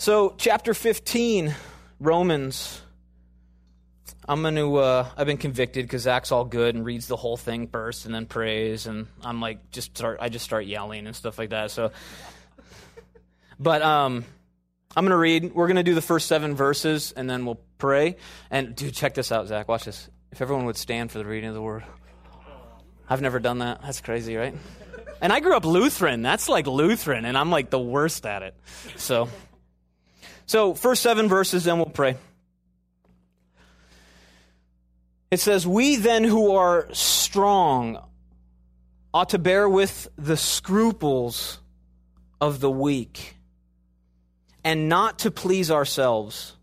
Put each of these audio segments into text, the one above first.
So chapter 15, Romans. I'm going to, I've been convicted because Zach's all good and reads the whole thing first and then prays. And I'm like, I just start yelling and stuff like that. So, but I'm going to read. We're going to do the first 7 verses and then we'll pray. And dude, check this out, Zach. Watch this. If everyone would stand for the reading of the word. I've never done that. That's crazy, right? And I grew up Lutheran. That's like Lutheran. And I'm like the worst at it. So first 7 verses, then we'll pray. It says, "We then who are strong ought to bear with the scruples of the weak and not to please ourselves.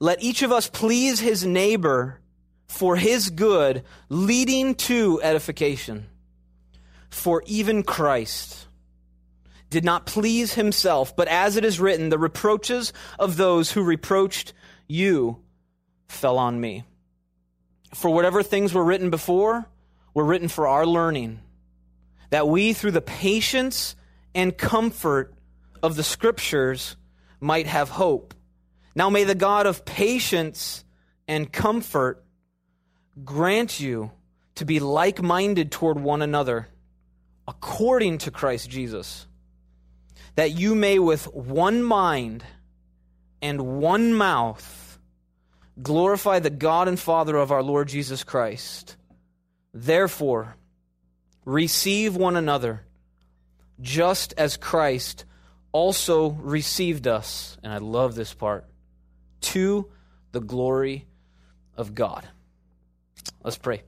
Let each of us please his neighbor for his good, leading to edification. For even Christ did not please himself, but as it is written, the reproaches of those who reproached you fell on me. For whatever things were written before were written for our learning, that we through the patience and comfort of the Scriptures might have hope. Now may the God of patience and comfort grant you to be like-minded toward one another according to Christ Jesus, that you may with one mind and one mouth glorify the God and Father of our Lord Jesus Christ. Therefore, receive one another, just as Christ also received us." And I love this part. "To the glory of God." Let's pray.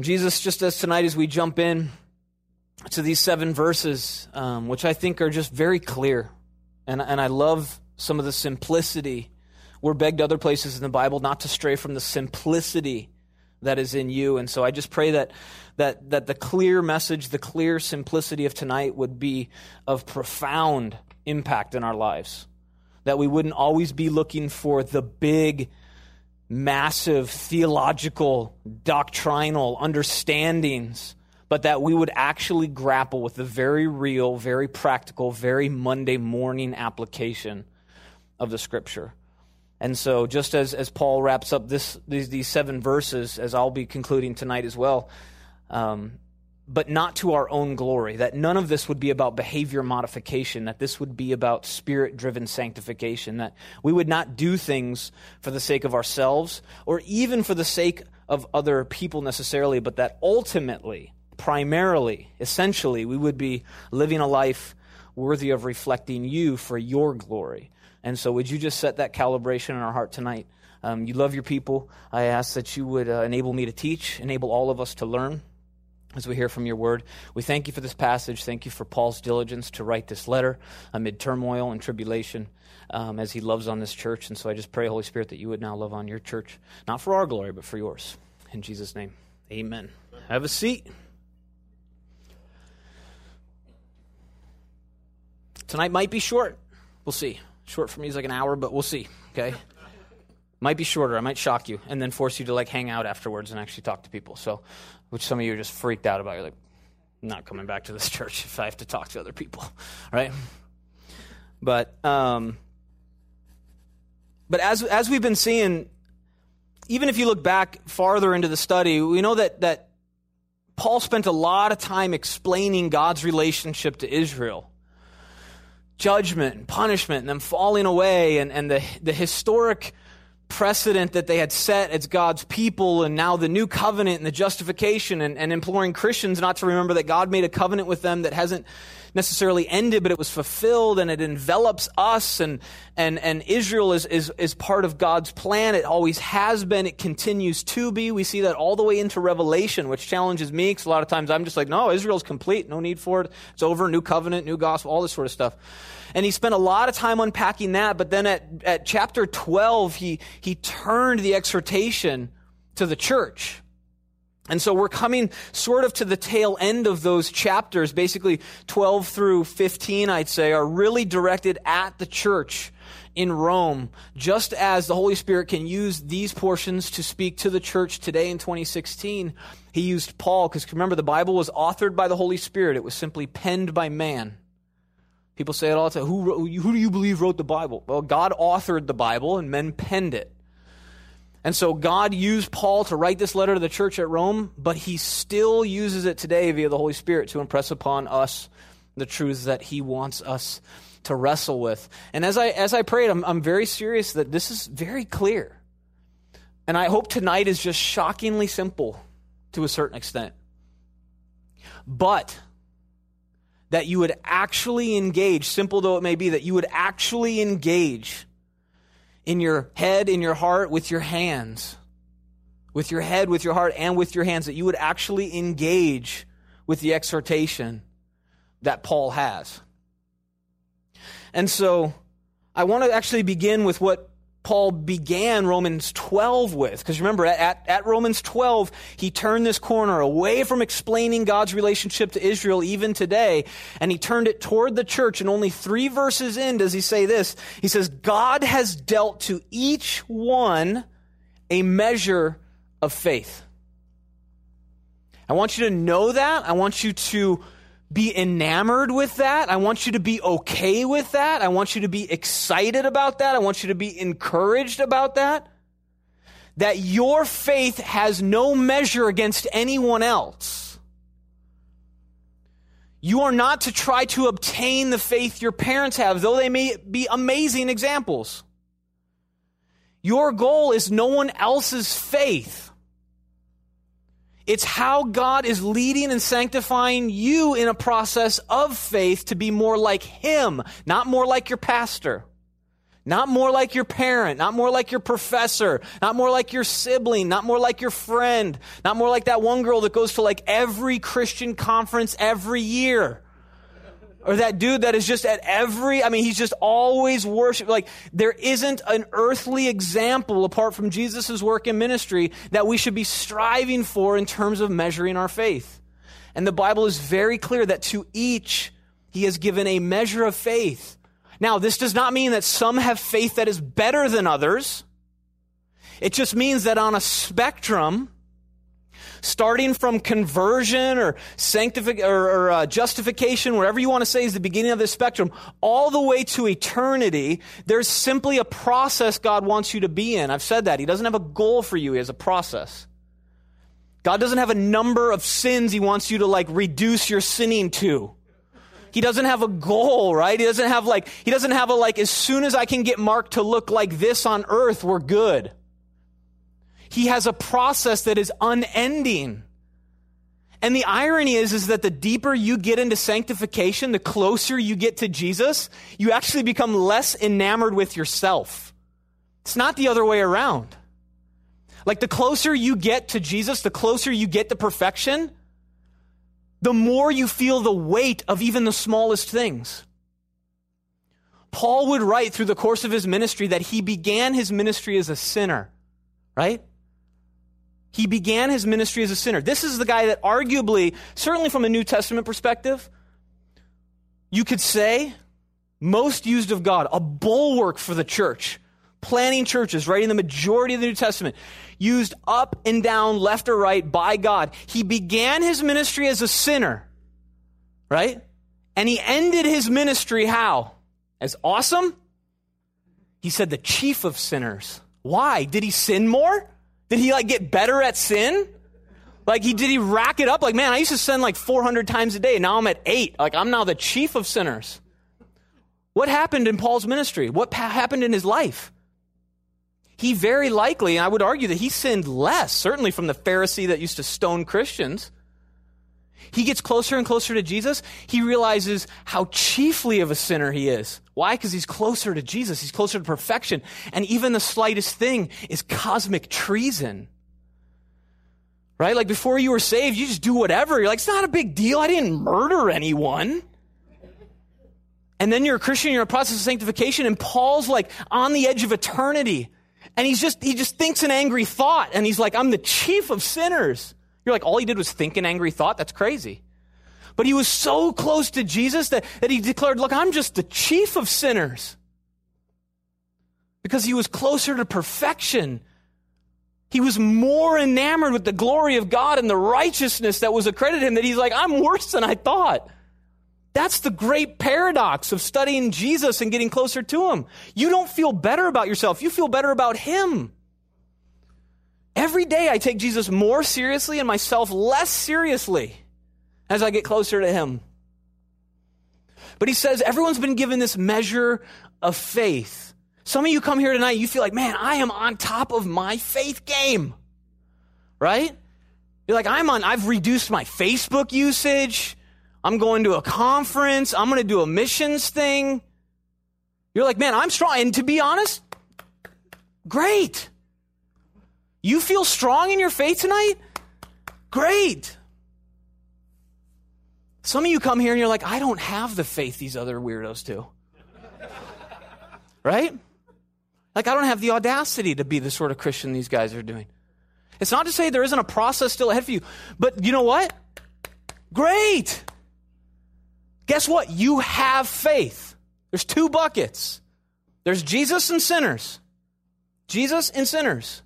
Jesus, just as tonight as we jump in to these 7 verses, which I think are just very clear. And I love some of the simplicity. We're begged other places in the Bible not to stray from the simplicity that is in you. And so I just pray that the clear message, the clear simplicity of tonight would be of profound impact in our lives. That we wouldn't always be looking for the big, massive, theological, doctrinal understandings, but that we would actually grapple with the very real, very practical, very Monday morning application of the Scripture. And so just as Paul wraps up these 7 verses, as I'll be concluding tonight as well, but not to our own glory, that none of this would be about behavior modification, that this would be about Spirit-driven sanctification, that we would not do things for the sake of ourselves or even for the sake of other people necessarily, but that ultimately, primarily, essentially, we would be living a life worthy of reflecting you for your glory. And so would you just set that calibration in our heart tonight? You love your people. I ask that you would enable me to teach, enable all of us to learn as we hear from your word. We thank you for this passage. Thank you for Paul's diligence to write this letter amid turmoil and tribulation as he loves on this church. And so I just pray, Holy Spirit, that you would now love on your church, not for our glory, but for yours. In Jesus' name, amen. Have a seat. Tonight might be short. We'll see. Short for me is like an hour, but we'll see, okay? Might be shorter. I might shock you and then force you to like hang out afterwards and actually talk to people. So, which some of you are just freaked out about. You're like, I'm not coming back to this church if I have to talk to other people, right? But as we've been seeing, even if you look back farther into the study, we know that Paul spent a lot of time explaining God's relationship to Israel. Judgment and punishment and them falling away and the historic precedent that they had set as God's people, and now the new covenant and the justification, and imploring Christians not to remember that God made a covenant with them that hasn't necessarily ended, but it was fulfilled and it envelops us, and Israel is part of God's plan. It always has been. It continues to be. We see that all the way into Revelation, which challenges me because a lot of times I'm just like, no, Israel's complete. No need for it. It's over. New covenant, new gospel, all this sort of stuff. And he spent a lot of time unpacking that, but then at chapter 12, he turned the exhortation to the church. And so we're coming sort of to the tail end of those chapters. Basically, 12 through 15, I'd say, are really directed at the church in Rome, just as the Holy Spirit can use these portions to speak to the church today in 2016. He used Paul, because remember, the Bible was authored by the Holy Spirit. It was simply penned by man. People say it all the time. Who do you believe wrote the Bible? Well, God authored the Bible and men penned it. And so God used Paul to write this letter to the church at Rome, but he still uses it today via the Holy Spirit to impress upon us the truths that he wants us to wrestle with. And as I prayed, I'm very serious that this is very clear. And I hope tonight is just shockingly simple to a certain extent. But that you would actually engage, simple though it may be, that you would actually engage in your head, in your heart, with your hands. With your head, with your heart, and with your hands, that you would actually engage with the exhortation that Paul has. And so I want to actually begin with what Paul began Romans 12 with, because remember, at Romans 12, he turned this corner away from explaining God's relationship to Israel even today, and he turned it toward the church, and only 3 verses in does he say this. He says, God has dealt to each one a measure of faith. I want you to know that. I want you to be enamored with that. I want you to be okay with that. I want you to be excited about that. I want you to be encouraged about that. That your faith has no measure against anyone else. You are not to try to obtain the faith your parents have, though they may be amazing examples. Your goal is no one else's faith. It's how God is leading and sanctifying you in a process of faith to be more like Him, not more like your pastor, not more like your parent, not more like your professor, not more like your sibling, not more like your friend, not more like that one girl that goes to like every Christian conference every year. Or that dude that is just at every, he's just always worshiping. Like, there isn't an earthly example apart from Jesus' work and ministry that we should be striving for in terms of measuring our faith. And the Bible is very clear that to each, He has given a measure of faith. Now, this does not mean that some have faith that is better than others. It just means that on a spectrum, starting from conversion or sanctification or justification, whatever you want to say is the beginning of this spectrum, all the way to eternity, there's simply a process God wants you to be in. I've said that. He doesn't have a goal for you. He has a process. God doesn't have a number of sins He wants you to like reduce your sinning to. He doesn't have a goal, right? He doesn't have a as soon as I can get Mark to look like this on earth, we're good. He has a process that is unending. And the irony is that the deeper you get into sanctification, the closer you get to Jesus, you actually become less enamored with yourself. It's not the other way around. Like, the closer you get to Jesus, the closer you get to perfection, the more you feel the weight of even the smallest things. Paul would write through the course of his ministry that he began his ministry as a sinner, right? He began his ministry as a sinner. This is the guy that arguably, certainly from a New Testament perspective, you could say, most used of God, a bulwark for the church, planning churches, writing the majority of the New Testament, used up and down, left or right by God. He began his ministry as a sinner, right? And he ended his ministry how? As awesome? He said the chief of sinners. Why? Did he sin more? Did he get better at sin? Did he rack it up? I used to sin 400 times a day. Now I'm at 8. I'm now the chief of sinners. What happened in Paul's ministry? What happened in his life? He very likely, and I would argue that he sinned less, certainly from the Pharisee that used to stone Christians. He gets closer and closer to Jesus. He realizes how chiefly of a sinner he is. Why? Because he's closer to Jesus. He's closer to perfection. And even the slightest thing is cosmic treason. Right? Before you were saved, you just do whatever. You're it's not a big deal. I didn't murder anyone. And then you're a Christian, you're in a process of sanctification, and Paul's on the edge of eternity. And he just thinks an angry thought, and he's I'm the chief of sinners. You're all he did was think an angry thought? That's crazy. But he was so close to Jesus that he declared, look, I'm just the chief of sinners. Because he was closer to perfection. He was more enamored with the glory of God and the righteousness that was accredited him that he's I'm worse than I thought. That's the great paradox of studying Jesus and getting closer to him. You don't feel better about yourself. You feel better about him. Every day I take Jesus more seriously and myself less seriously as I get closer to him. But he says, everyone's been given this measure of faith. Some of you come here tonight, you feel like, man, I am on top of my faith game, right? You're like, I've reduced my Facebook usage. I'm going to a conference. I'm going to do a missions thing. You're like, man, I'm strong. And to be honest, great. You feel strong in your faith tonight? Great. Some of you come here and you're like, I don't have the faith these other weirdos do. Right? Like, I don't have the audacity to be the sort of Christian these guys are doing. It's not to say there isn't a process still ahead for you, but you know what? Great. Guess what? You have faith. There's two buckets. There's Jesus and sinners. Jesus and sinners.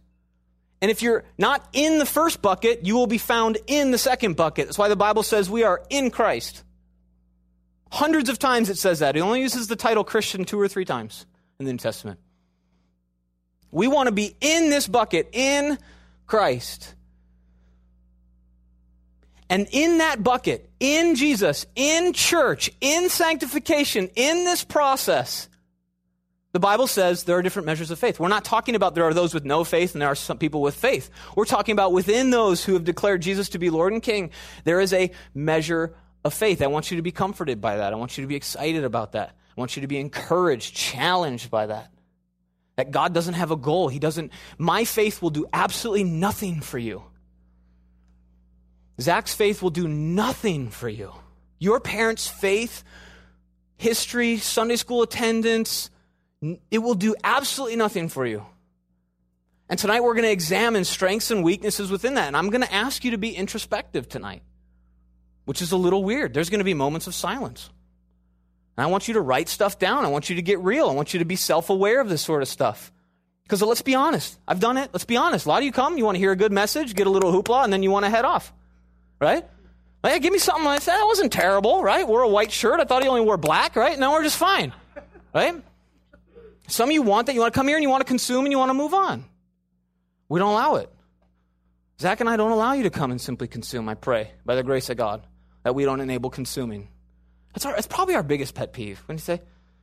And if you're not in the first bucket, you will be found in the second bucket. That's why the Bible says we are in Christ. Hundreds of times it says that. It only uses the title Christian 2 or 3 times in the New Testament. We want to be in this bucket, in Christ. And in that bucket, in Jesus, in church, in sanctification, in this process, the Bible says there are different measures of faith. We're not talking about there are those with no faith and there are some people with faith. We're talking about within those who have declared Jesus to be Lord and King, there is a measure of faith. I want you to be comforted by that. I want you to be excited about that. I want you to be encouraged, challenged by that. That God doesn't have a goal. My faith will do absolutely nothing for you. Zach's faith will do nothing for you. Your parents' faith, history, Sunday school attendance, it will do absolutely nothing for you. And tonight we're going to examine strengths and weaknesses within that. And I'm going to ask you to be introspective tonight, which is a little weird. There's going to be moments of silence. And I want you to write stuff down. I want you to get real. I want you to be self-aware of this sort of stuff. Because let's be honest. I've done it. Let's be honest. A lot of you come, you want to hear a good message, get a little hoopla, and then you want to head off. Right? Like, give me something. I said, that wasn't terrible, right? Wore a white shirt. I thought he only wore black, right? Now we're just fine, right? Some of you want that. You want to come here and you want to consume and you want to move on. We don't allow it. Zach and I don't allow you to come and simply consume, I pray, by the grace of God, that we don't enable consuming. That's probably our biggest pet peeve. Wouldn't you say?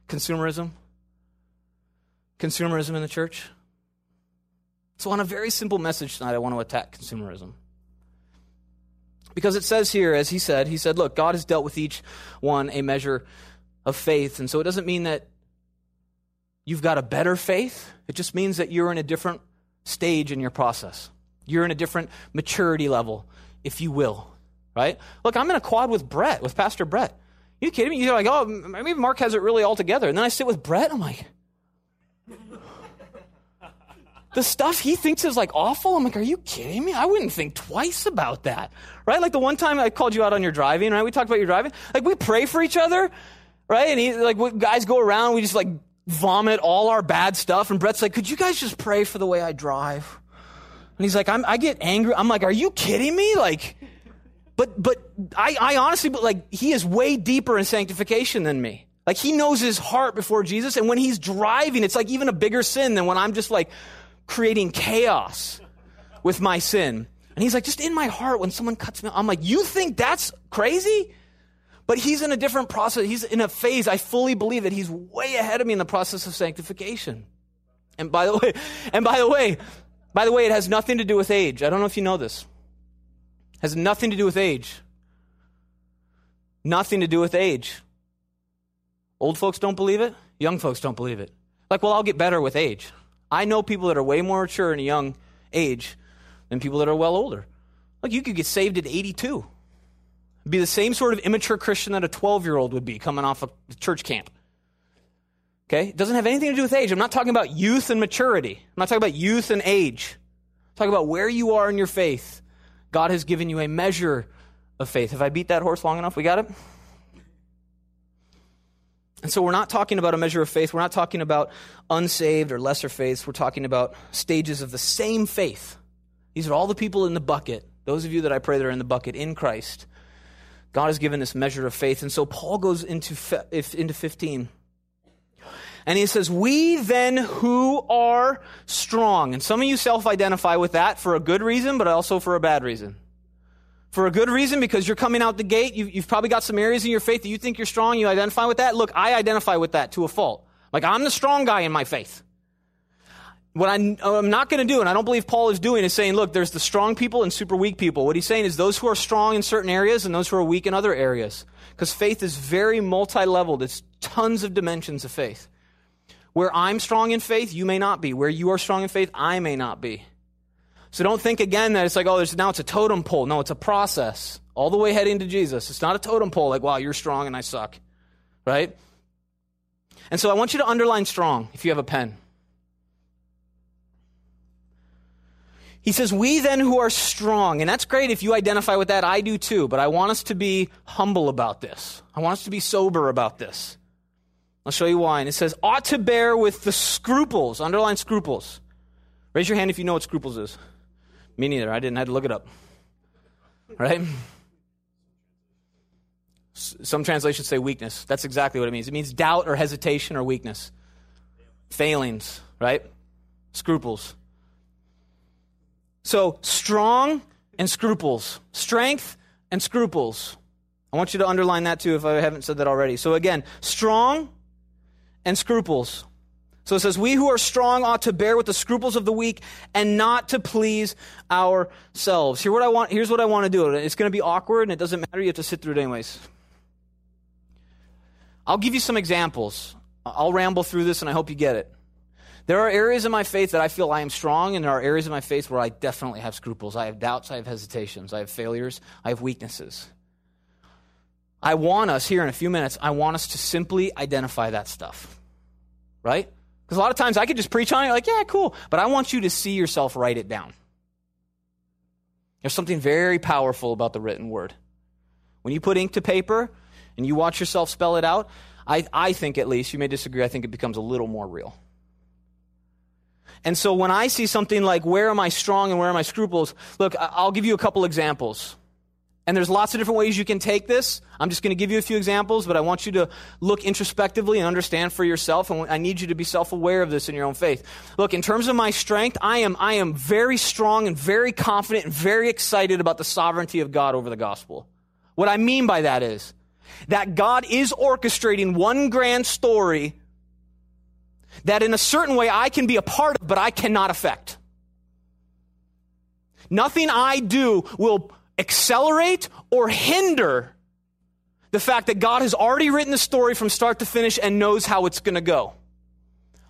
Consumerism. Consumerism in the church. So on a very simple message tonight, I want to attack consumerism. Because it says here, as he said, look, God has dealt with each one a measure of faith. And so it doesn't mean that you've got a better faith. It just means that you're in a different stage in your process. You're in a different maturity level, if you will, right? Look, I'm in a quad with Pastor Brett. Are you kidding me? You're like, oh, maybe Mark has it really all together. And then I sit with Brett, I'm like, the stuff he thinks is like awful. I'm like, are you kidding me? I wouldn't think twice about that, right? Like the one time I called you out on your driving, right? We talked about your driving. Like we pray for each other, right? And guys go around, we just like vomit all our bad stuff. And Brett's like, could you guys just pray for the way I drive? And he's like, I get angry. I'm like, are you kidding me? Like, but I honestly, but like he is way deeper in sanctification than me. Like he knows his heart before Jesus. And when he's driving, it's like even a bigger sin than when I'm just like, creating chaos with my sin. And he's like, just in my heart, when someone cuts me, I'm like, you think that's crazy? But he's in a different process. He's in a phase. I fully believe that he's way ahead of me in the process of sanctification. And by the way, it has nothing to do with age. I don't know if you know this. It has nothing to do with age. Nothing to do with age. Old folks don't believe it. Young folks don't believe it. Like, well, I'll get better with age. I know people that are way more mature in a young age than people that are well older. Like, you could get saved at 82. Be the same sort of immature Christian that a 12-year-old would be coming off a church camp. Okay? It doesn't have anything to do with age. I'm not talking about youth and maturity. I'm not talking about youth and age. I'm talking about where you are in your faith. God has given you a measure of faith. Have I beat that horse long enough? We got it? And so we're not talking about a measure of faith. We're not talking about unsaved or lesser faiths. We're talking about stages of the same faith. These are all the people in the bucket. Those of you that I pray that are in the bucket in Christ. God has given this measure of faith. And so Paul goes into 15. And he says, we then who are strong. And some of you self-identify with that for a good reason, but also for a bad reason. For a good reason, because you're coming out the gate. You've probably got some areas in your faith that you think you're strong. You identify with that. Look, I identify with that to a fault. Like, I'm the strong guy in my faith. What I'm not going to do, and I don't believe Paul is doing, is saying, look, there's the strong people and super weak people. What he's saying is those who are strong in certain areas and those who are weak in other areas. Because faith is very multi-leveled. It's tons of dimensions of faith. Where I'm strong in faith, you may not be. Where you are strong in faith, I may not be. So don't think again that it's like, oh, now it's a totem pole. No, it's a process all the way heading to Jesus. It's not a totem pole like, wow, you're strong and I suck, right? And so I want you to underline strong if you have a pen. He says, we then who are strong, and that's great if you identify with that. I do too, but I want us to be humble about this. I want us to be sober about this. I'll show you why. And it says, ought to bear with the scruples. Underline scruples. Raise your hand if you know what scruples is. Me neither. I didn't. I had to look it up. Right? Some translations say weakness. That's exactly what it means. It means doubt or hesitation or weakness. Failings, right? Scruples. So strong and scruples. Strength and scruples. I want you to underline that too if I haven't said that already. So again, strong and scruples. So it says, we who are strong ought to bear with the scruples of the weak and not to please ourselves. Here's what I want to do. It's going to be awkward and it doesn't matter. You have to sit through it anyways. I'll give you some examples. I'll ramble through this and I hope you get it. There are areas in my faith that I feel I am strong, and there are areas in my faith where I definitely have scruples. I have doubts. I have hesitations. I have failures. I have weaknesses. I want us here in a few minutes, I want us to simply identify that stuff, right? Because a lot of times I could just preach on it, like, yeah, cool. But I want you to see yourself write it down. There's something very powerful about the written word. When you put ink to paper and you watch yourself spell it out, I think at least, you may disagree, I think it becomes a little more real. And so when I see something like, where am I strong and where are my scruples? Look, I'll give you a couple examples. And there's lots of different ways you can take this. I'm just going to give you a few examples, but I want you to look introspectively and understand for yourself, and I need you to be self-aware of this in your own faith. Look, in terms of my strength, I am very strong and very confident and very excited about the sovereignty of God over the gospel. What I mean by that is that God is orchestrating one grand story that in a certain way I can be a part of, but I cannot affect. Nothing I do will accelerate or hinder the fact that God has already written the story from start to finish and knows how it's going to go.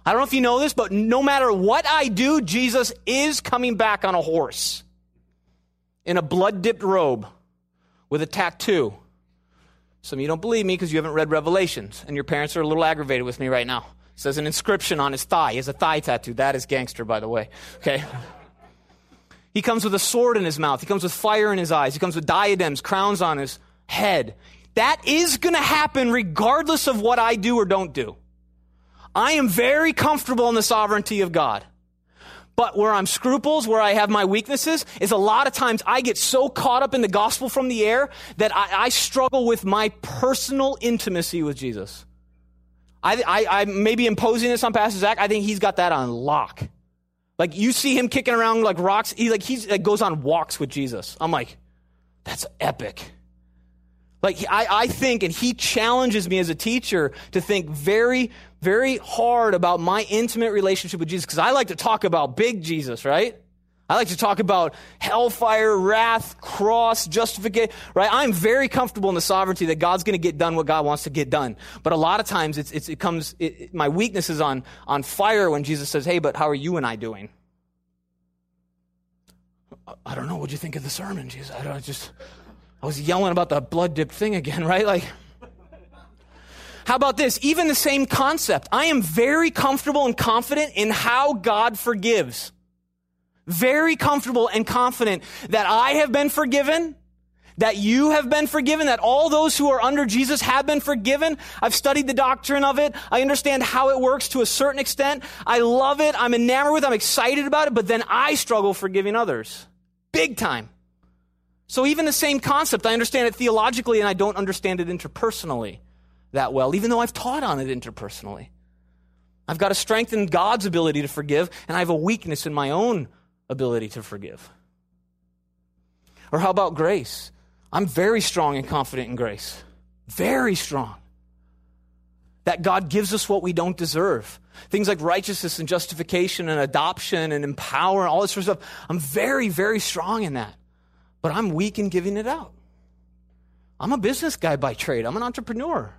I don't know if you know this, but no matter what I do, Jesus is coming back on a horse in a blood-dipped robe with a tattoo. Some of you don't believe me because you haven't read Revelation, and your parents are a little aggravated with me right now. It says an inscription on his thigh. He has a thigh tattoo. That is gangster, by the way. Okay? He comes with a sword in his mouth. He comes with fire in his eyes. He comes with diadems, crowns on his head. That is going to happen regardless of what I do or don't do. I am very comfortable in the sovereignty of God. But where I'm scruples, where I have my weaknesses, is a lot of times I get so caught up in the gospel from the air that I struggle with my personal intimacy with Jesus. I may be imposing this on Pastor Zach. I think he's got that on lock. Like, you see him kicking around like rocks. He goes on walks with Jesus. I'm like, that's epic. Like, I think, and he challenges me as a teacher to think very, very hard about my intimate relationship with Jesus. Because I like to talk about big Jesus, right? I like to talk about hellfire, wrath, cross, justification, right? I'm very comfortable in the sovereignty that God's going to get done what God wants to get done. But a lot of times it comes, my weakness is on fire when Jesus says, hey, but how are you and I doing? I don't know. What'd you think of the sermon, Jesus? I was yelling about the blood-dipped thing again, right? Like, how about this? Even the same concept. I am very comfortable and confident in how God forgives. Very comfortable and confident that I have been forgiven, that you have been forgiven, that all those who are under Jesus have been forgiven. I've studied the doctrine of it. I understand how it works to a certain extent. I love it. I'm enamored with it. I'm excited about it. But then I struggle forgiving others. Big time. So even the same concept, I understand it theologically and I don't understand it interpersonally that well, even though I've taught on it interpersonally. I've got to strengthen God's ability to forgive, and I have a weakness in my own ability to forgive. Or how about grace? I'm very strong and confident in grace. Very strong. That God gives us what we don't deserve. Things like righteousness and justification and adoption and empowerment, all this sort of stuff. I'm very, very strong in that. But I'm weak in giving it out. I'm a business guy by trade. I'm an entrepreneur.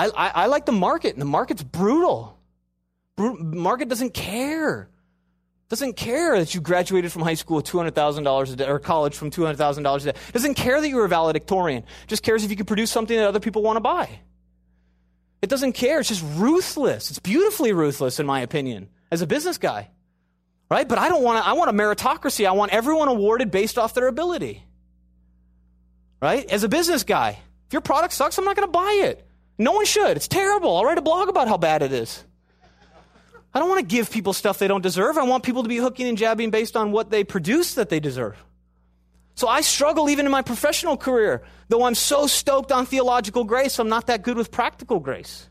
I like the market, and the market's brutal. Market doesn't care. Doesn't care that you graduated from high school with $200,000 a day, or college from $200,000 a day. Doesn't care that you were a valedictorian. Just cares if you can produce something that other people want to buy. It doesn't care. It's just ruthless. It's beautifully ruthless, in my opinion, as a business guy, right? But I want a meritocracy. I want everyone awarded based off their ability, right? As a business guy, if your product sucks, I'm not going to buy it. No one should. It's terrible. I'll write a blog about how bad it is. I don't want to give people stuff they don't deserve. I want people to be hooking and jabbing based on what they produce that they deserve. So I struggle even in my professional career. Though I'm so stoked on theological grace, I'm not that good with practical grace.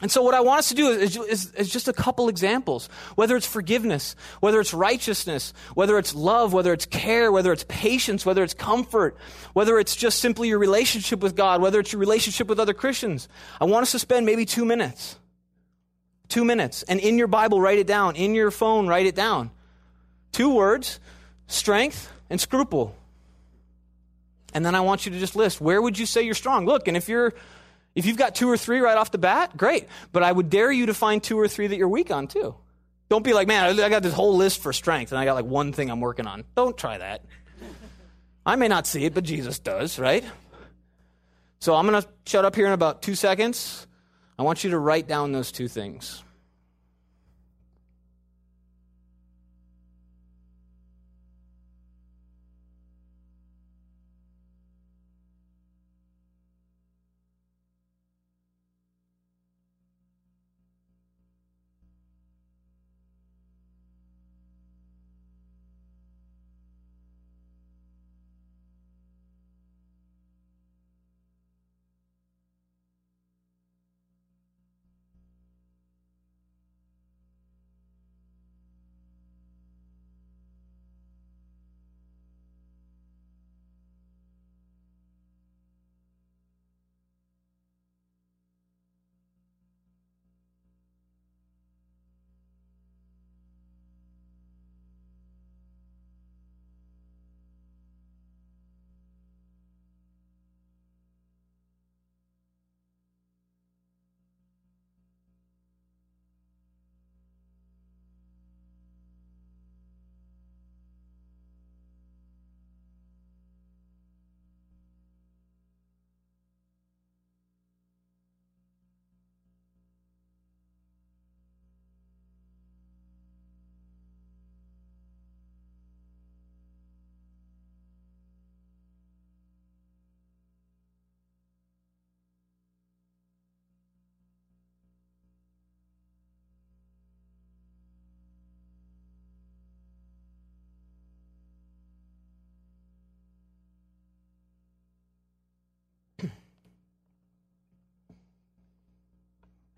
And so what I want us to do is just a couple examples. Whether it's forgiveness, whether it's righteousness, whether it's love, whether it's care, whether it's patience, whether it's comfort, whether it's just simply your relationship with God, whether it's your relationship with other Christians. I want us to spend maybe 2 minutes. 2 minutes. And in your Bible, write it down. In your phone, write it down. 2 words, strength and scruple. And then I want you to just list, where would you say you're strong? Look, and if you've got 2 or 3 right off the bat, great. But I would dare you to find 2 or 3 that you're weak on too. Don't be like, man, I got this whole list for strength and I got like one thing I'm working on. Don't try that. I may not see it, but Jesus does, right? So I'm going to shut up here in about 2 seconds. I want you to write down those 2 things.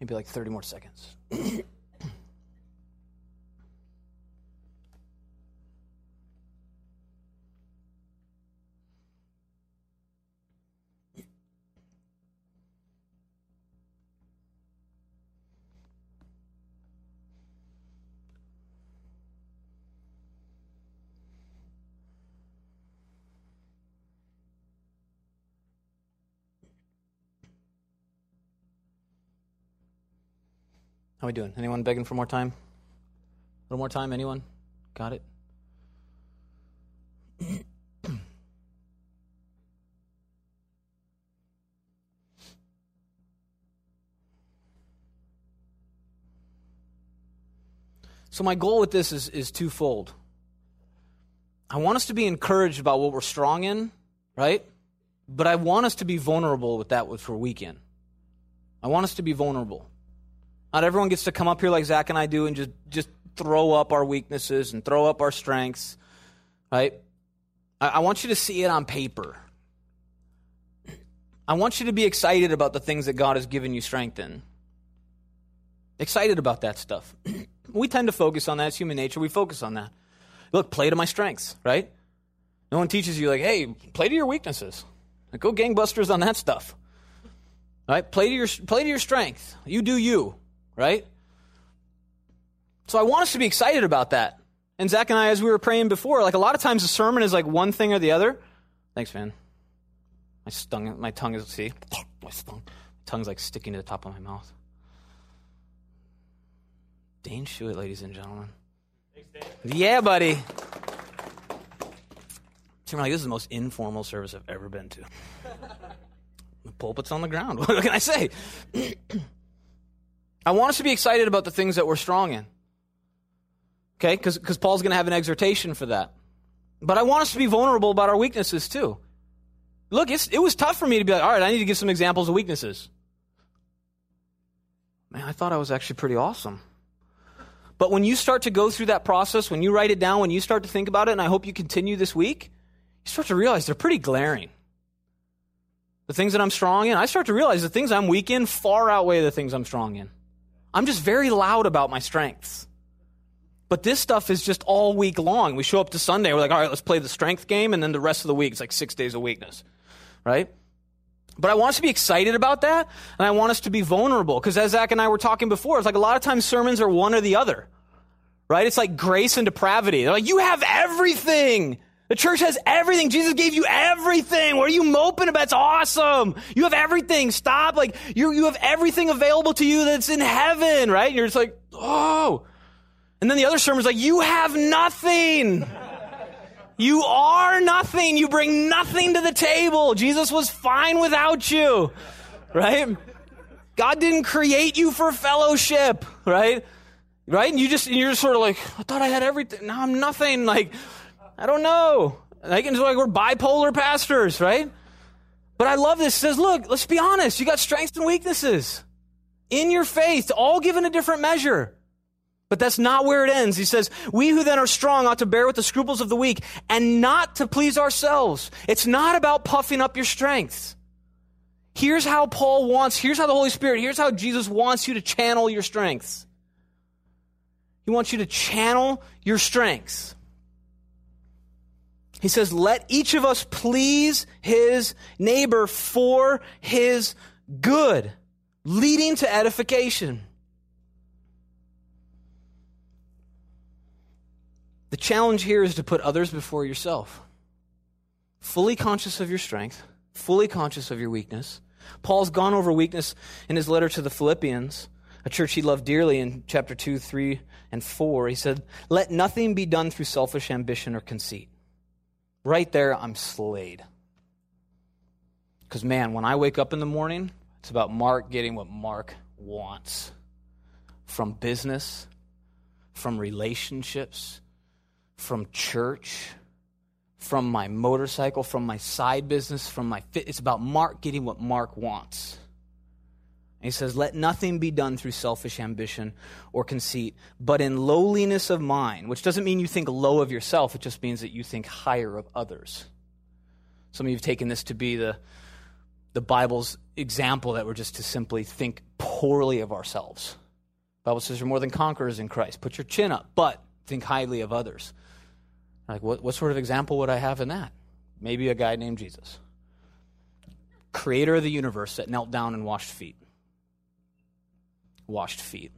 Maybe like 30 more seconds. How are we doing? Anyone begging for more time? A little more time? Anyone? Got it? So my goal with this is twofold. I want us to be encouraged about what we're strong in, right? But I want us to be vulnerable with that which we're weak in. I want us to be vulnerable. Not everyone gets to come up here like Zach and I do and just throw up our weaknesses and throw up our strengths, right? I want you to see it on paper. I want you to be excited about the things that God has given you strength in. Excited about that stuff. We tend to focus on that. It's human nature. We focus on that. Look, play to my strengths, right? No one teaches you, like, hey, play to your weaknesses. Like, go gangbusters on that stuff. Right? Play to your strength. You do you, right? So I want us to be excited about that. And Zach and I, as we were praying before, like a lot of times the sermon is like one thing or the other. Thanks, man. My tongue is, see? My tongue's like sticking to the top of my mouth. Dane Shewitt, ladies and gentlemen. Thanks, Dane. Yeah, buddy. So we're like, this is the most informal service I've ever been to. The pulpit's on the ground. What can I say? I want us to be excited about the things that we're strong in. Okay, because Paul's going to have an exhortation for that. But I want us to be vulnerable about our weaknesses too. Look, it was tough for me to be like, all right, I need to give some examples of weaknesses. Man, I thought I was actually pretty awesome. But when you start to go through that process, when you write it down, when you start to think about it, and I hope you continue this week, you start to realize they're pretty glaring. The things that I'm strong in, I start to realize the things I'm weak in far outweigh the things I'm strong in. I'm just very loud about my strengths. But this stuff is just all week long. We show up to Sunday, we're like, all right, let's play the strength game, and then the rest of the week, it's like 6 days of weakness, right? But I want us to be excited about that, and I want us to be vulnerable, because as Zach and I were talking before, it's like a lot of times sermons are one or the other, right? It's like grace and depravity. They're like, you have everything. The church has everything. Jesus gave you everything. What are you moping about? It's awesome. You have everything. Stop. Like, you have everything available to you that's in heaven, right? And you're just like, oh. And then the other sermon's like, you have nothing. You are nothing. You bring nothing to the table. Jesus was fine without you, right? God didn't create you for fellowship, right? Right? And you're just sort of like, I thought I had everything. Now I'm nothing. Like, I don't know. Like, it's like we're bipolar pastors, right? But I love this. It says, look, let's be honest. You got strengths and weaknesses in your faith, all given a different measure. But that's not where it ends. He says, we who then are strong ought to bear with the scruples of the weak and not to please ourselves. It's not about puffing up your strengths. Here's how Paul wants, here's how the Holy Spirit, here's how Jesus wants you to channel your strengths. He wants you to channel your strengths. He says, let each of us please his neighbor for his good, leading to edification. The challenge here is to put others before yourself. Fully conscious of your strength, fully conscious of your weakness. Paul's gone over weakness in his letter to the Philippians, a church he loved dearly, in chapter 2, 3, and 4. He said, let nothing be done through selfish ambition or conceit. Right there, I'm slayed. Because, man, when I wake up in the morning, it's about Mark getting what Mark wants from business, from relationships, from church, from my motorcycle, from my side business, from my fit. It's about Mark getting what Mark wants. And he says, let nothing be done through selfish ambition or conceit, but in lowliness of mind, which doesn't mean you think low of yourself. It just means that you think higher of others. Some of you have taken this to be the Bible's example that we're just to simply think poorly of ourselves. The Bible says you're more than conquerors in Christ. Put your chin up, but think highly of others. Like, what sort of example would I have in that? Maybe a guy named Jesus, creator of the universe, that knelt down and washed feet. Washed feet.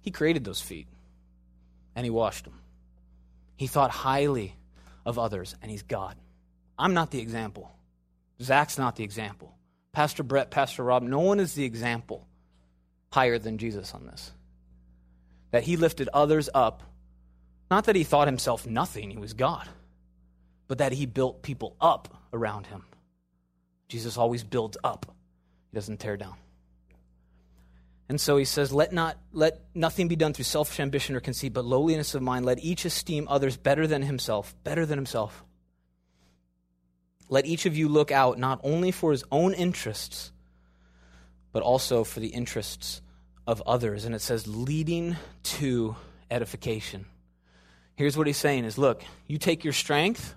He created those feet, and he washed them. He thought highly of others, and he's God. I'm not the example. Zach's not the example. Pastor Brett, Pastor Rob, no one is the example higher than Jesus on this. That he lifted others up. Not that he thought himself nothing, he was God, but that he built people up around him. Jesus always builds up. He doesn't tear down. And so he says, let nothing be done through selfish ambition or conceit, but lowliness of mind. Let each esteem others better than himself. Let each of you look out not only for his own interests, but also for the interests of others. And it says, leading to edification. Here's what he's saying is, look, you take your strength,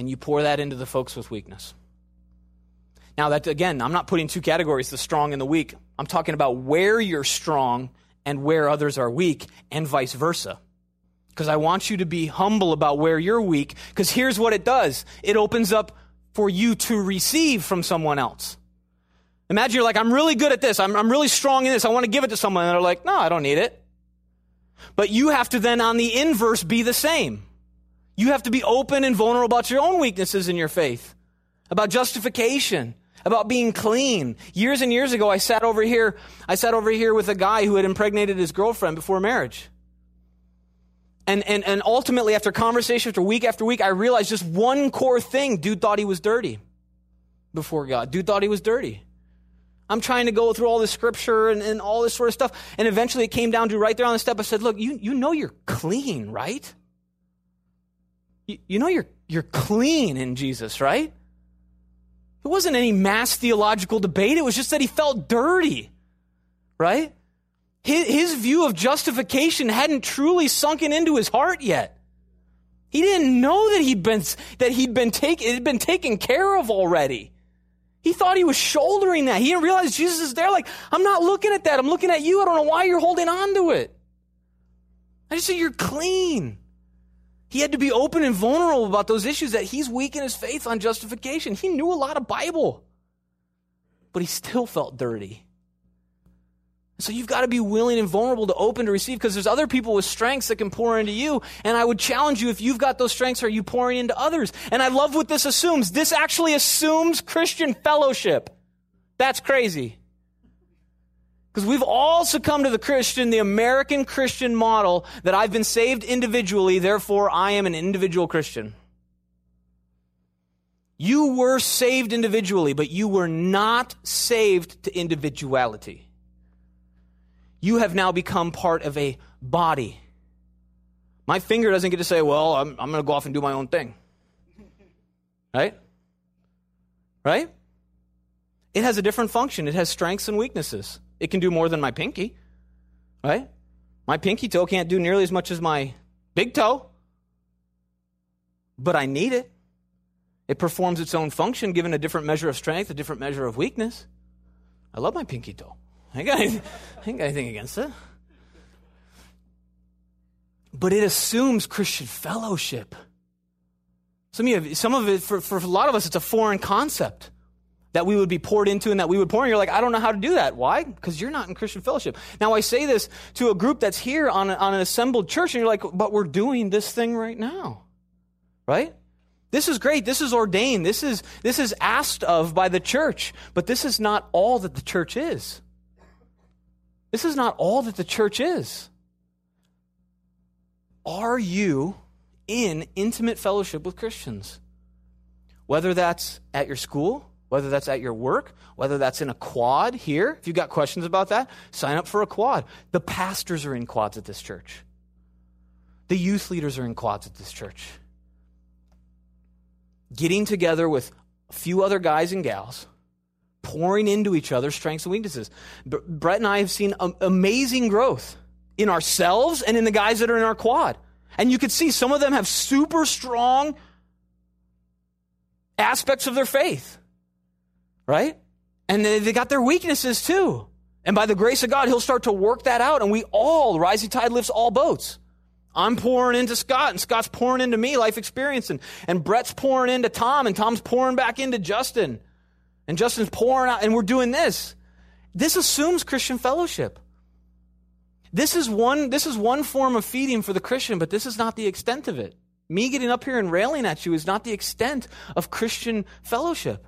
and you pour that into the folks with weakness. Now that, again, I'm not putting two categories, the strong and the weak. I'm talking about where you're strong and where others are weak and vice versa. Because I want you to be humble about where you're weak, because here's what it does. It opens up for you to receive from someone else. Imagine you're like, I'm really good at this. I'm really strong in this. I want to give it to someone. And they're like, no, I don't need it. But you have to then on the inverse be the same. You have to be open and vulnerable about your own weaknesses in your faith, about justification, about being clean. Years and years ago, I sat over here with a guy who had impregnated his girlfriend before marriage. And ultimately, after conversation, after week, I realized just one core thing. Dude thought he was dirty before God. Dude thought he was dirty. I'm trying to go through all this scripture and all this sort of stuff. And eventually it came down to right there on the step. I said, look, you know you're clean, right? You know you're clean in Jesus, right? It wasn't any mass theological debate. It was just that he felt dirty, right? His view of justification hadn't truly sunken into his heart yet. He didn't know that it had been taken care of already. He thought he was shouldering that. He didn't realize Jesus is there. Like, I'm not looking at that. I'm looking at you. I don't know why you're holding on to it. I just said, you're clean. He had to be open and vulnerable about those issues that he's weak in his faith on justification. He knew a lot of Bible, but he still felt dirty. So you've got to be willing and vulnerable to open to receive, because there's other people with strengths that can pour into you. And I would challenge you, if you've got those strengths, are you pouring into others? And I love what this assumes. This actually assumes Christian fellowship. That's crazy. Because we've all succumbed to the American Christian model that I've been saved individually, therefore I am an individual Christian. You were saved individually, but you were not saved to individuality. You have now become part of a body. My finger doesn't get to say, well, I'm going to go off and do my own thing. Right? Right? It has a different function. It has strengths and weaknesses. It can do more than my pinky. Right? My pinky toe can't do nearly as much as my big toe. But I need it. It performs its own function, given a different measure of strength, a different measure of weakness. I love my pinky toe. I ain't got anything against it. But it assumes Christian fellowship. For a lot of us, it's a foreign concept that we would be poured into and that we would pour in. You're like, I don't know how to do that. Why? Because you're not in Christian fellowship. Now, I say this to a group that's here on an assembled church, and you're like, but we're doing this thing right now, right? This is great. This is ordained. This is asked of by the church, but this is not all that the church is. This is not all that the church is. Are you in intimate fellowship with Christians? Whether that's at your school, whether that's at your work, whether that's in a quad here. If you've got questions about that, sign up for a quad. The pastors are in quads at this church. The youth leaders are in quads at this church. Getting together with a few other guys and gals, pouring into each other strengths and weaknesses. Brett and I have seen amazing growth in ourselves and in the guys that are in our quad. And you can see some of them have super strong aspects of their faith, right? And they got their weaknesses too. And by the grace of God, he'll start to work that out. And we all, rising tide lifts all boats. I'm pouring into Scott, and Scott's pouring into me, life experience. And Brett's pouring into Tom, and Tom's pouring back into Justin. And Justin's pouring out, and we're doing this. This assumes Christian fellowship. This is one form of feeding for the Christian, but this is not the extent of it. Me getting up here and railing at you is not the extent of Christian fellowship.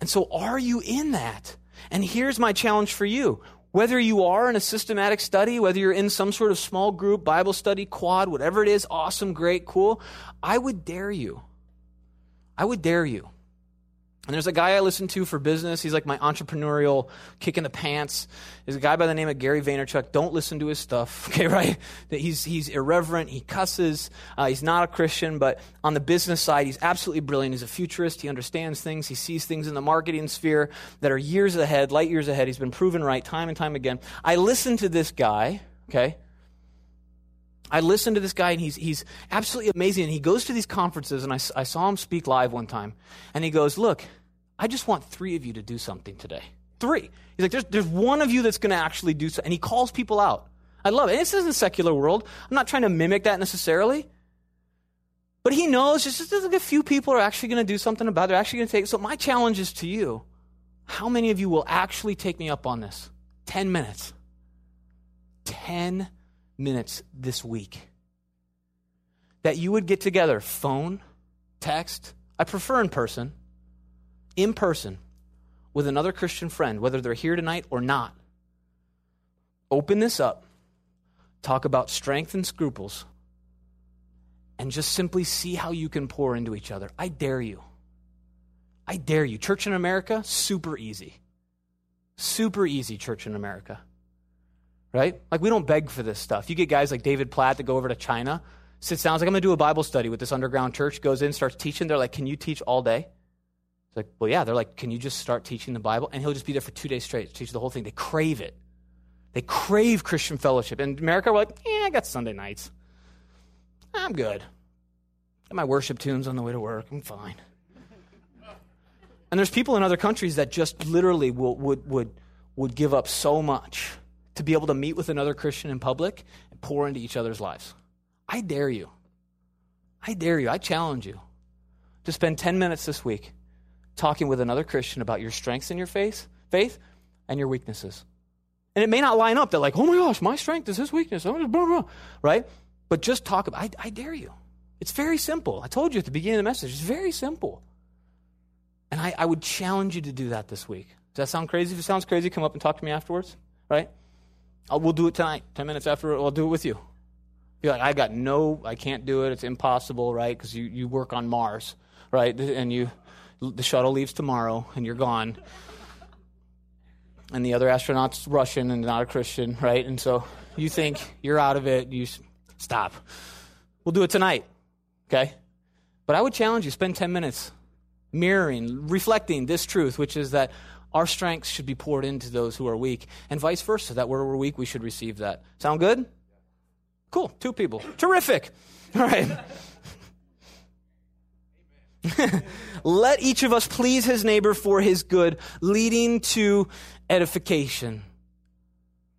And so are you in that? And here's my challenge for you. Whether you are in a systematic study, whether you're in some sort of small group, Bible study, quad, whatever it is, awesome, great, cool, I would dare you. And there's a guy I listen to for business. He's like my entrepreneurial kick in the pants. There's a guy by the name of Gary Vaynerchuk. Don't listen to his stuff, okay, right? He's irreverent. He cusses. He's not a Christian, but on the business side, he's absolutely brilliant. He's a futurist. He understands things. He sees things in the marketing sphere that are years ahead, light years ahead. He's been proven right time and time again. I listen to this guy, okay? I listened to this guy, and he's absolutely amazing. And he goes to these conferences, and I saw him speak live one time. And he goes, look, I just want three of you to do something today. Three. He's like, there's one of you that's going to actually do something. And he calls people out. I love it. And this isn't a secular world. I'm not trying to mimic that necessarily. But he knows just like a few people are actually going to do something about it. They're actually going to take it. So my challenge is to you, how many of you will actually take me up on this? 10 minutes. 10 minutes this week. That you would get together, phone, text. I prefer in person. In person, with another Christian friend, whether they're here tonight or not. Open this up. Talk about strength and scruples. And just simply see how you can pour into each other. I dare you. I dare you. Church in America, super easy. Super easy, church in America. Right? Like, we don't beg for this stuff. You get guys like David Platt that go over to China, sits down, is like, I'm going to do a Bible study with this underground church, goes in, starts teaching. They're like, can you teach all day? It's like, well, yeah. They're like, can you just start teaching the Bible? And he'll just be there for 2 days straight, teach the whole thing. They crave it. They crave Christian fellowship. In America, we're like, yeah, I got Sunday nights. I'm good. Got my worship tunes on the way to work. I'm fine. And there's people in other countries that just literally would give up so much to be able to meet with another Christian in public and pour into each other's lives. I dare you. I dare you. I challenge you to spend 10 minutes this week talking with another Christian about your strengths in your faith and your weaknesses. And it may not line up. They're like, oh my gosh, my strength is his weakness. I'm just blah, blah, right? But just talk about, I dare you. It's very simple. I told you at the beginning of the message, it's very simple. And I would challenge you to do that this week. Does that sound crazy? If it sounds crazy, come up and talk to me afterwards, right? We'll do it tonight. 10 minutes after, I'll do it with you. You're like, I can't do it. It's impossible, right? Because you work on Mars, right? And the shuttle leaves tomorrow, and you're gone. And the other astronaut's Russian and not a Christian, right? And so you think you're out of it. You stop. We'll do it tonight, okay? But I would challenge you, spend 10 minutes mirroring, reflecting this truth, which is that our strengths should be poured into those who are weak, and vice versa, that where we're weak, we should receive that. Sound good? Cool. 2 people. Terrific. All right. Let each of us please his neighbor for his good, leading to edification.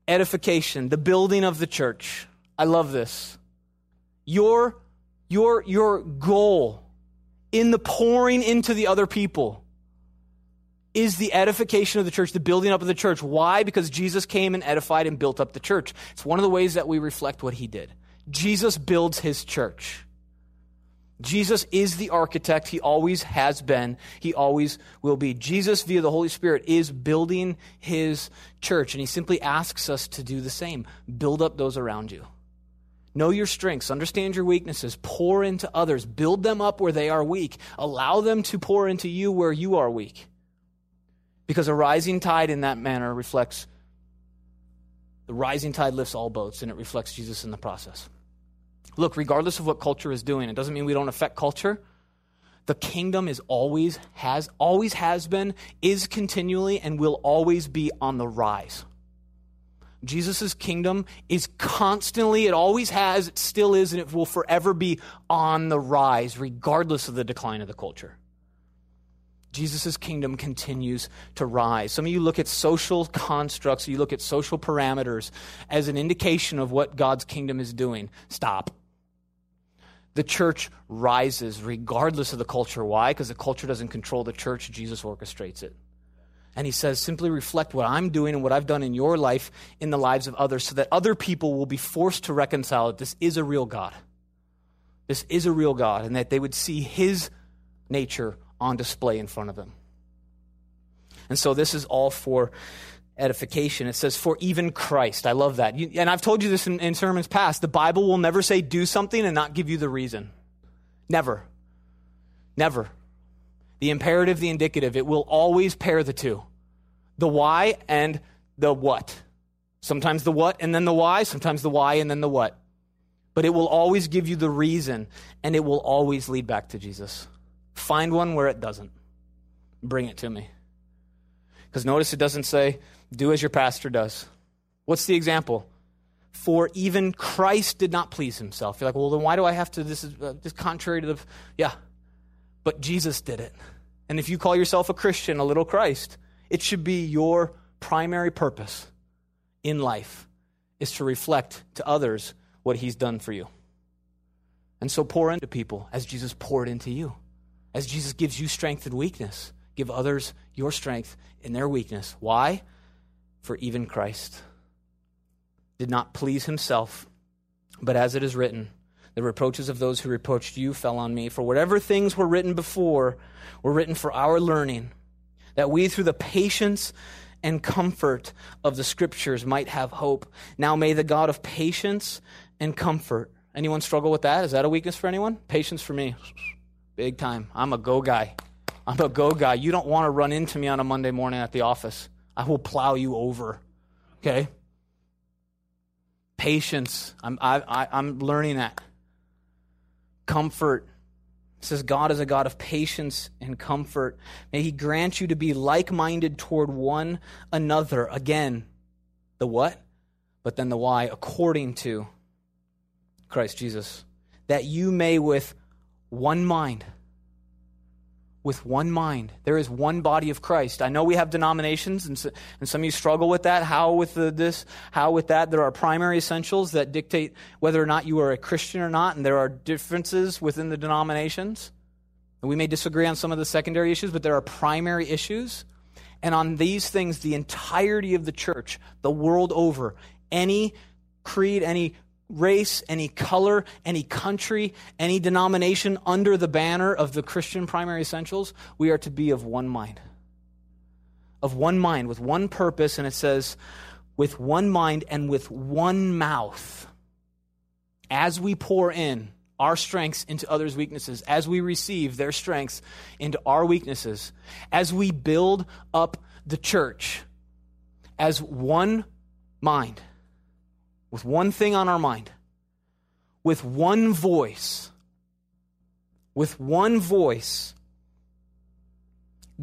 Edification, the building of the church. I love this. Your goal in the pouring into the other people is the edification of the church, the building up of the church. Why? Because Jesus came and edified and built up the church. It's one of the ways that we reflect what he did. Jesus builds his church. Jesus is the architect. He always has been. He always will be. Jesus, via the Holy Spirit, is building his church, and he simply asks us to do the same. Build up those around you. Know your strengths. Understand your weaknesses. Pour into others. Build them up where they are weak. Allow them to pour into you where you are weak. Because a rising tide in that manner reflects, the rising tide lifts all boats, and it reflects Jesus in the process. Look, regardless of what culture is doing, it doesn't mean we don't affect culture. The kingdom is always has been, is continually, and will always be on the rise. Jesus' kingdom is constantly, it always has, it still is, and it will forever be on the rise, regardless of the decline of the culture. Jesus' kingdom continues to rise. Some of you look at social constructs, you look at social parameters as an indication of what God's kingdom is doing. Stop. The church rises regardless of the culture. Why? Because the culture doesn't control the church. Jesus orchestrates it. And he says, simply reflect what I'm doing and what I've done in your life, in the lives of others, so that other people will be forced to reconcile it. This is a real God. This is a real God, and that they would see his nature on display in front of them. And so this is all for edification. It says, for even Christ. I love that. And I've told you this in sermons past. The Bible will never say do something and not give you the reason. Never. Never. The imperative, the indicative. It will always pair the two. The why and the what. Sometimes the what and then the why. Sometimes the why and then the what. But it will always give you the reason, and it will always lead back to Jesus. Find one where it doesn't. Bring it to me. Because notice it doesn't say, do as your pastor does. What's the example? for even Christ did not please himself. You're like, well, then why do I have to? This is just contrary to the... Yeah, but Jesus did it. And if you call yourself a Christian, a little Christ, it should be your primary purpose in life is to reflect to others what he's done for you. And so pour into people as Jesus poured into you. As Jesus gives you strength and weakness, give others your strength and their weakness. Why? For even Christ did not please himself, but as it is written, the reproaches of those who reproached you fell on me. For whatever things were written before were written for our learning, that we through the patience and comfort of the scriptures might have hope. Now may the God of patience and comfort. Anyone struggle with that? Is that a weakness for anyone? Patience for me. Big time. I'm a go guy. I'm a go guy. You don't want to run into me on a Monday morning at the office. I will plow you over. Okay? Patience. I'm learning that. Comfort. It says God is a God of patience and comfort. May he grant you to be like-minded toward one another. Again, the what? But then the why, according to Christ Jesus. That you may with one mind. With one mind. There is one body of Christ. I know we have denominations, and some of you struggle with that. How with this? How with that? There are primary essentials that dictate whether or not you are a Christian or not, and there are differences within the denominations. And we may disagree on some of the secondary issues, but there are primary issues. And on these things, the entirety of the church, the world over, any creed, any race, any color, any country, any denomination under the banner of the Christian primary essentials, we are to be of one mind. Of one mind, with one purpose, and it says, with one mind and with one mouth. As we pour in our strengths into others' weaknesses, as we receive their strengths into our weaknesses, as we build up the church as one mind, with one thing on our mind, with one voice,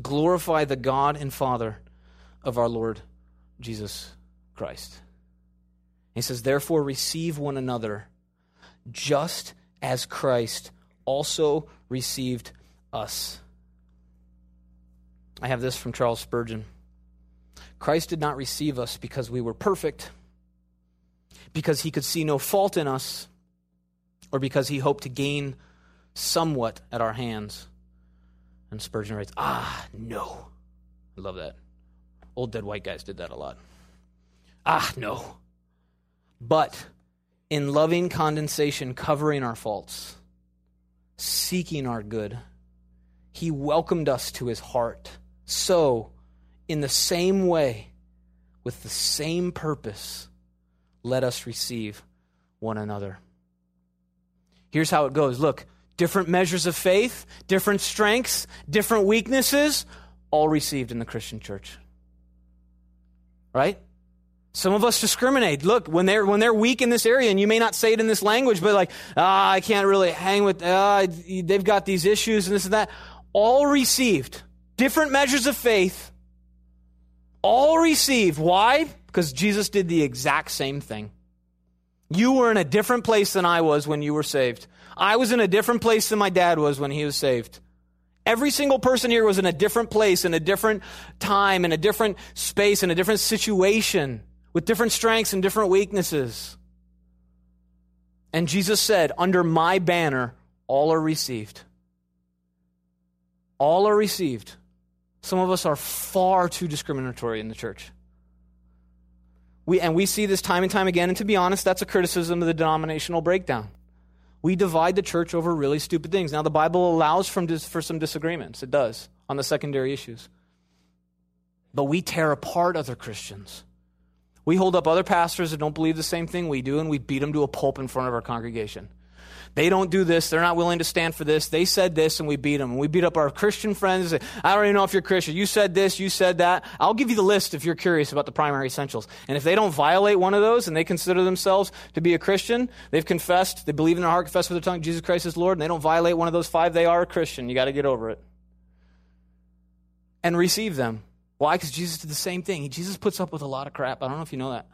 glorify the God and Father of our Lord Jesus Christ. He says, therefore receive one another just as Christ also received us. I have this from Charles Spurgeon. Christ did not receive us because we were perfect, because he could see no fault in us, or because he hoped to gain somewhat at our hands. And Spurgeon writes, no. I love that. Old dead white guys did that a lot. No. But in loving condescension, covering our faults, seeking our good, he welcomed us to his heart. So, in the same way, with the same purpose, let us receive one another. Here's how it goes. Look, different measures of faith, different strengths, different weaknesses, all received in the Christian church. Right? Some of us discriminate. Look, when they're weak in this area, and you may not say it in this language, but like, I can't really hang with, they've got these issues and this and that. All received. Different measures of faith, all received. Why? Because Jesus did the exact same thing. You were in a different place than I was when you were saved. I was in a different place than my dad was when he was saved. Every single person here was in a different place, in a different time, in a different space, in a different situation, with different strengths and different weaknesses. And Jesus said, under my banner, all are received. All are received. Some of us are far too discriminatory in the church. We see this time and time again, and to be honest, that's a criticism of the denominational breakdown. We divide the church over really stupid things. Now, the Bible allows for some disagreements. It does, on the secondary issues. But we tear apart other Christians. We hold up other pastors that don't believe the same thing we do, and we beat them to a pulp in front of our congregation. They don't do this. They're not willing to stand for this. They said this, and we beat them. And we beat up our Christian friends. I don't even know if you're Christian. You said this. You said that. I'll give you the list if you're curious about the primary essentials. And if they don't violate one of those and they consider themselves to be a Christian, they've confessed, they believe in their heart, confess with their tongue, Jesus Christ is Lord, and they don't violate one of those five, they are a Christian. You got to get over it. And receive them. Why? Because Jesus did the same thing. Jesus puts up with a lot of crap. I don't know if you know that.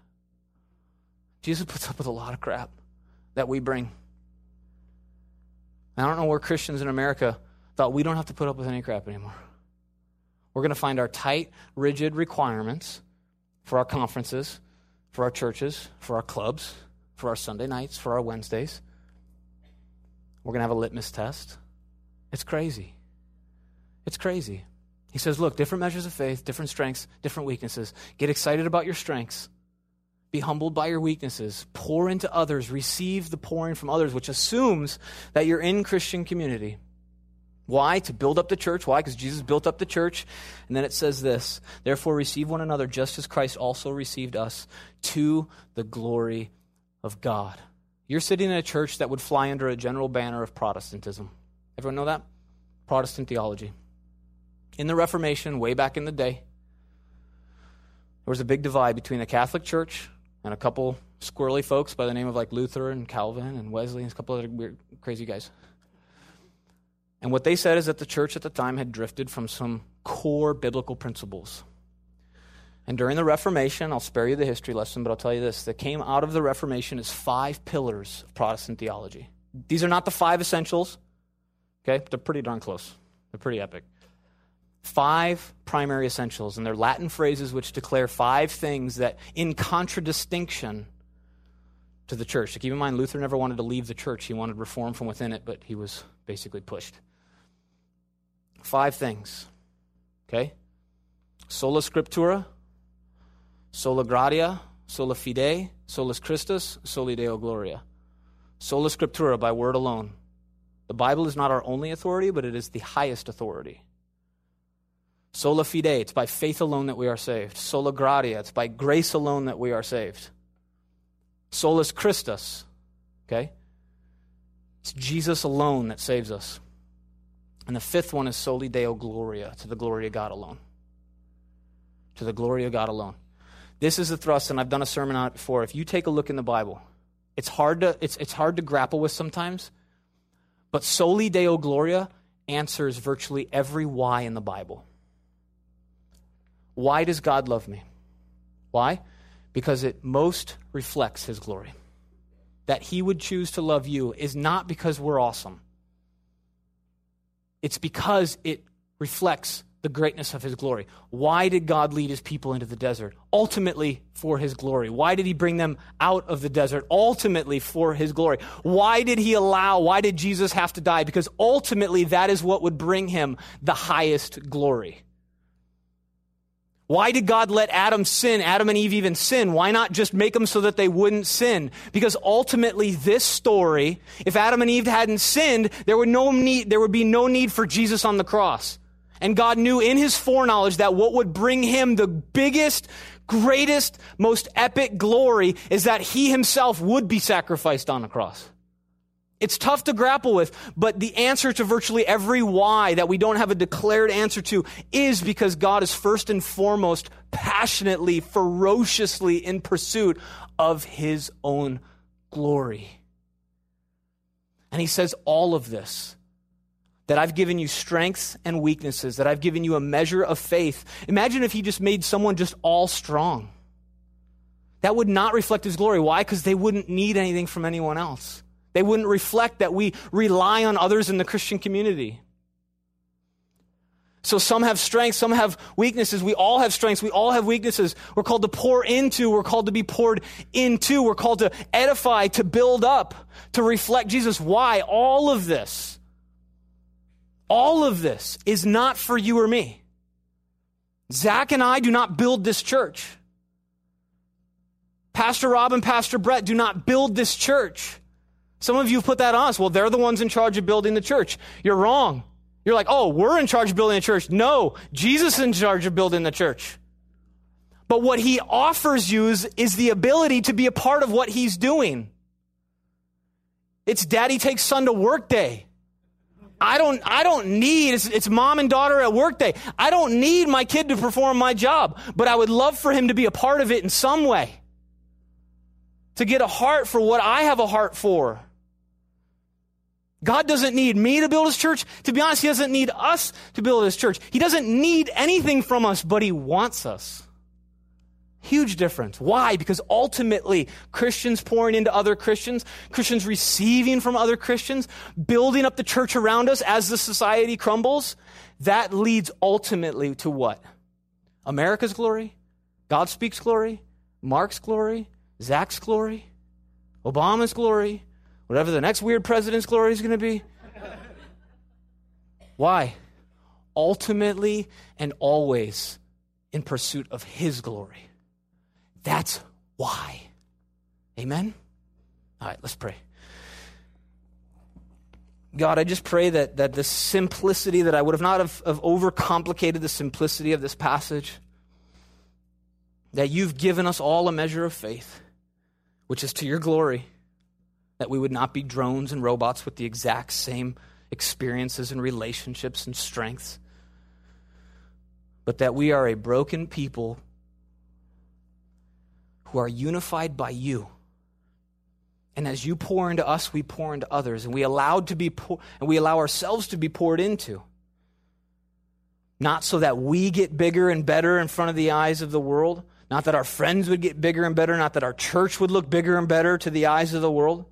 Jesus puts up with a lot of crap that we bring. And I don't know where Christians in America thought we don't have to put up with any crap anymore. We're going to find our tight, rigid requirements for our conferences, for our churches, for our clubs, for our Sunday nights, for our Wednesdays. We're going to have a litmus test. It's crazy. It's crazy. He says, look, different measures of faith, different strengths, different weaknesses. Get excited about your strengths. Be humbled by your weaknesses. Pour into others. Receive the pouring from others, which assumes that you're in Christian community. Why? To build up the church. Why? Because Jesus built up the church. And then it says this, therefore receive one another just as Christ also received us to the glory of God. You're sitting in a church that would fly under a general banner of Protestantism. Everyone know that? Protestant theology. In the Reformation, way back in the day, there was a big divide between the Catholic Church and a couple squirrely folks by the name of like Luther and Calvin and Wesley and a couple other weird, crazy guys. And what they said is that the church at the time had drifted from some core biblical principles. And during the Reformation, I'll spare you the history lesson, but I'll tell you this, that came out of the Reformation is 5 pillars of Protestant theology. These are not the 5 essentials, okay? They're pretty darn close. They're pretty epic. 5 primary essentials, and they're Latin phrases which declare 5 things that in contradistinction to the church. So keep in mind, Luther never wanted to leave the church. He wanted reform from within it, but he was basically pushed. 5 things, okay? Sola Scriptura, Sola Gratia, Sola Fide, Solus Christus, Soli Deo Gloria. Sola Scriptura, by word alone. The Bible is not our only authority, but it is the highest authority. Sola Fide, it's by faith alone that we are saved. Sola Gratia, it's by grace alone that we are saved. Solus Christus, okay? It's Jesus alone that saves us. And the 5th one is Soli Deo Gloria, to the glory of God alone. To the glory of God alone. This is the thrust, and I've done a sermon on it before. If you take a look in the Bible, it's hard to grapple with sometimes, but Soli Deo Gloria answers virtually every why in the Bible. Why does God love me? Why? Because it most reflects his glory. That he would choose to love you is not because we're awesome. It's because it reflects the greatness of his glory. Why did God lead his people into the desert? Ultimately for his glory. Why did he bring them out of the desert? Ultimately for his glory. Why did Jesus have to die? Because ultimately that is what would bring him the highest glory. Why did God let Adam sin, Adam and Eve even sin? Why not just make them so that they wouldn't sin? Because ultimately this story, if Adam and Eve hadn't sinned, there would be no need for Jesus on the cross. And God knew in his foreknowledge that what would bring him the biggest, greatest, most epic glory is that he himself would be sacrificed on the cross. It's tough to grapple with, but the answer to virtually every why that we don't have a declared answer to is because God is first and foremost passionately, ferociously in pursuit of his own glory. And he says all of this, that I've given you strengths and weaknesses, that I've given you a measure of faith. Imagine if he just made someone just all strong. That would not reflect his glory. Why? Because they wouldn't need anything from anyone else. They wouldn't reflect that we rely on others in the Christian community. So some have strengths, some have weaknesses. We all have strengths, we all have weaknesses. We're called to pour into, we're called to be poured into, we're called to edify, to build up, to reflect Jesus. Why? All of this is not for you or me. Zach and I do not build this church. Pastor Rob and Pastor Brett do not build this church. Some of you put that on us. Well, they're the ones in charge of building the church. You're wrong. You're like, oh, we're in charge of building the church. No, Jesus is in charge of building the church. But what he offers you is the ability to be a part of what he's doing. It's daddy takes son to work day. It's mom and daughter at work day. I don't need my kid to perform my job, but I would love for him to be a part of it in some way. To get a heart for what I have a heart for. God doesn't need me to build his church. To be honest, he doesn't need us to build his church. He doesn't need anything from us, but he wants us. Huge difference. Why? Because ultimately, Christians pouring into other Christians, Christians receiving from other Christians, building up the church around us as the society crumbles, that leads ultimately to what? America's glory, God Speaks glory, Mark's glory, Zach's glory, Obama's glory, whatever the next weird president's glory is going to be. Why? Ultimately and always in pursuit of his glory. That's why. Amen? All right, let's pray. God, I just pray that the simplicity that I would have overcomplicated the simplicity of this passage, that you've given us all a measure of faith, which is to your glory, that we would not be drones and robots with the exact same experiences and relationships and strengths, but that we are a broken people who are unified by you. And as you pour into us, we pour into others, and we allow ourselves to be poured into. Not so that we get bigger and better in front of the eyes of the world, not that our friends would get bigger and better, not that our church would look bigger and better to the eyes of the world,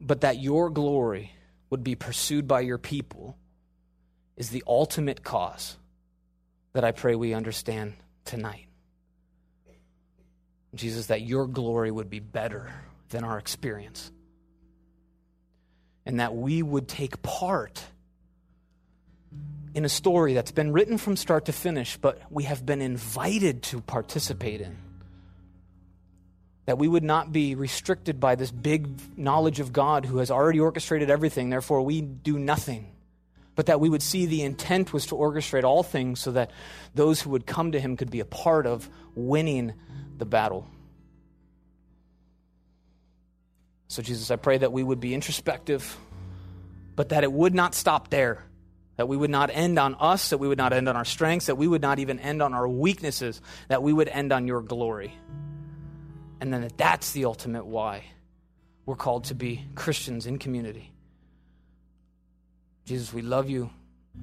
but that your glory would be pursued by your people is the ultimate cause that I pray we understand tonight. Jesus, that your glory would be better than our experience, and that we would take part in a story that's been written from start to finish, but we have been invited to participate in. That we would not be restricted by this big knowledge of God who has already orchestrated everything, therefore we do nothing. But that we would see the intent was to orchestrate all things so that those who would come to him could be a part of winning the battle. So Jesus, I pray that we would be introspective, but that it would not stop there, that we would not end on us, that we would not end on our strengths, that we would not even end on our weaknesses, that we would end on your glory. And then that's the ultimate why we're called to be Christians in community. Jesus, we love you.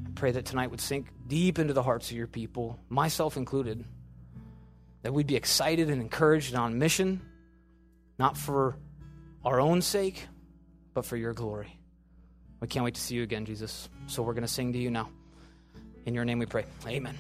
I pray that tonight would sink deep into the hearts of your people, myself included, that we'd be excited and encouraged and on mission, not for our own sake, but for your glory. We can't wait to see you again, Jesus. So we're going to sing to you now. In your name we pray. Amen.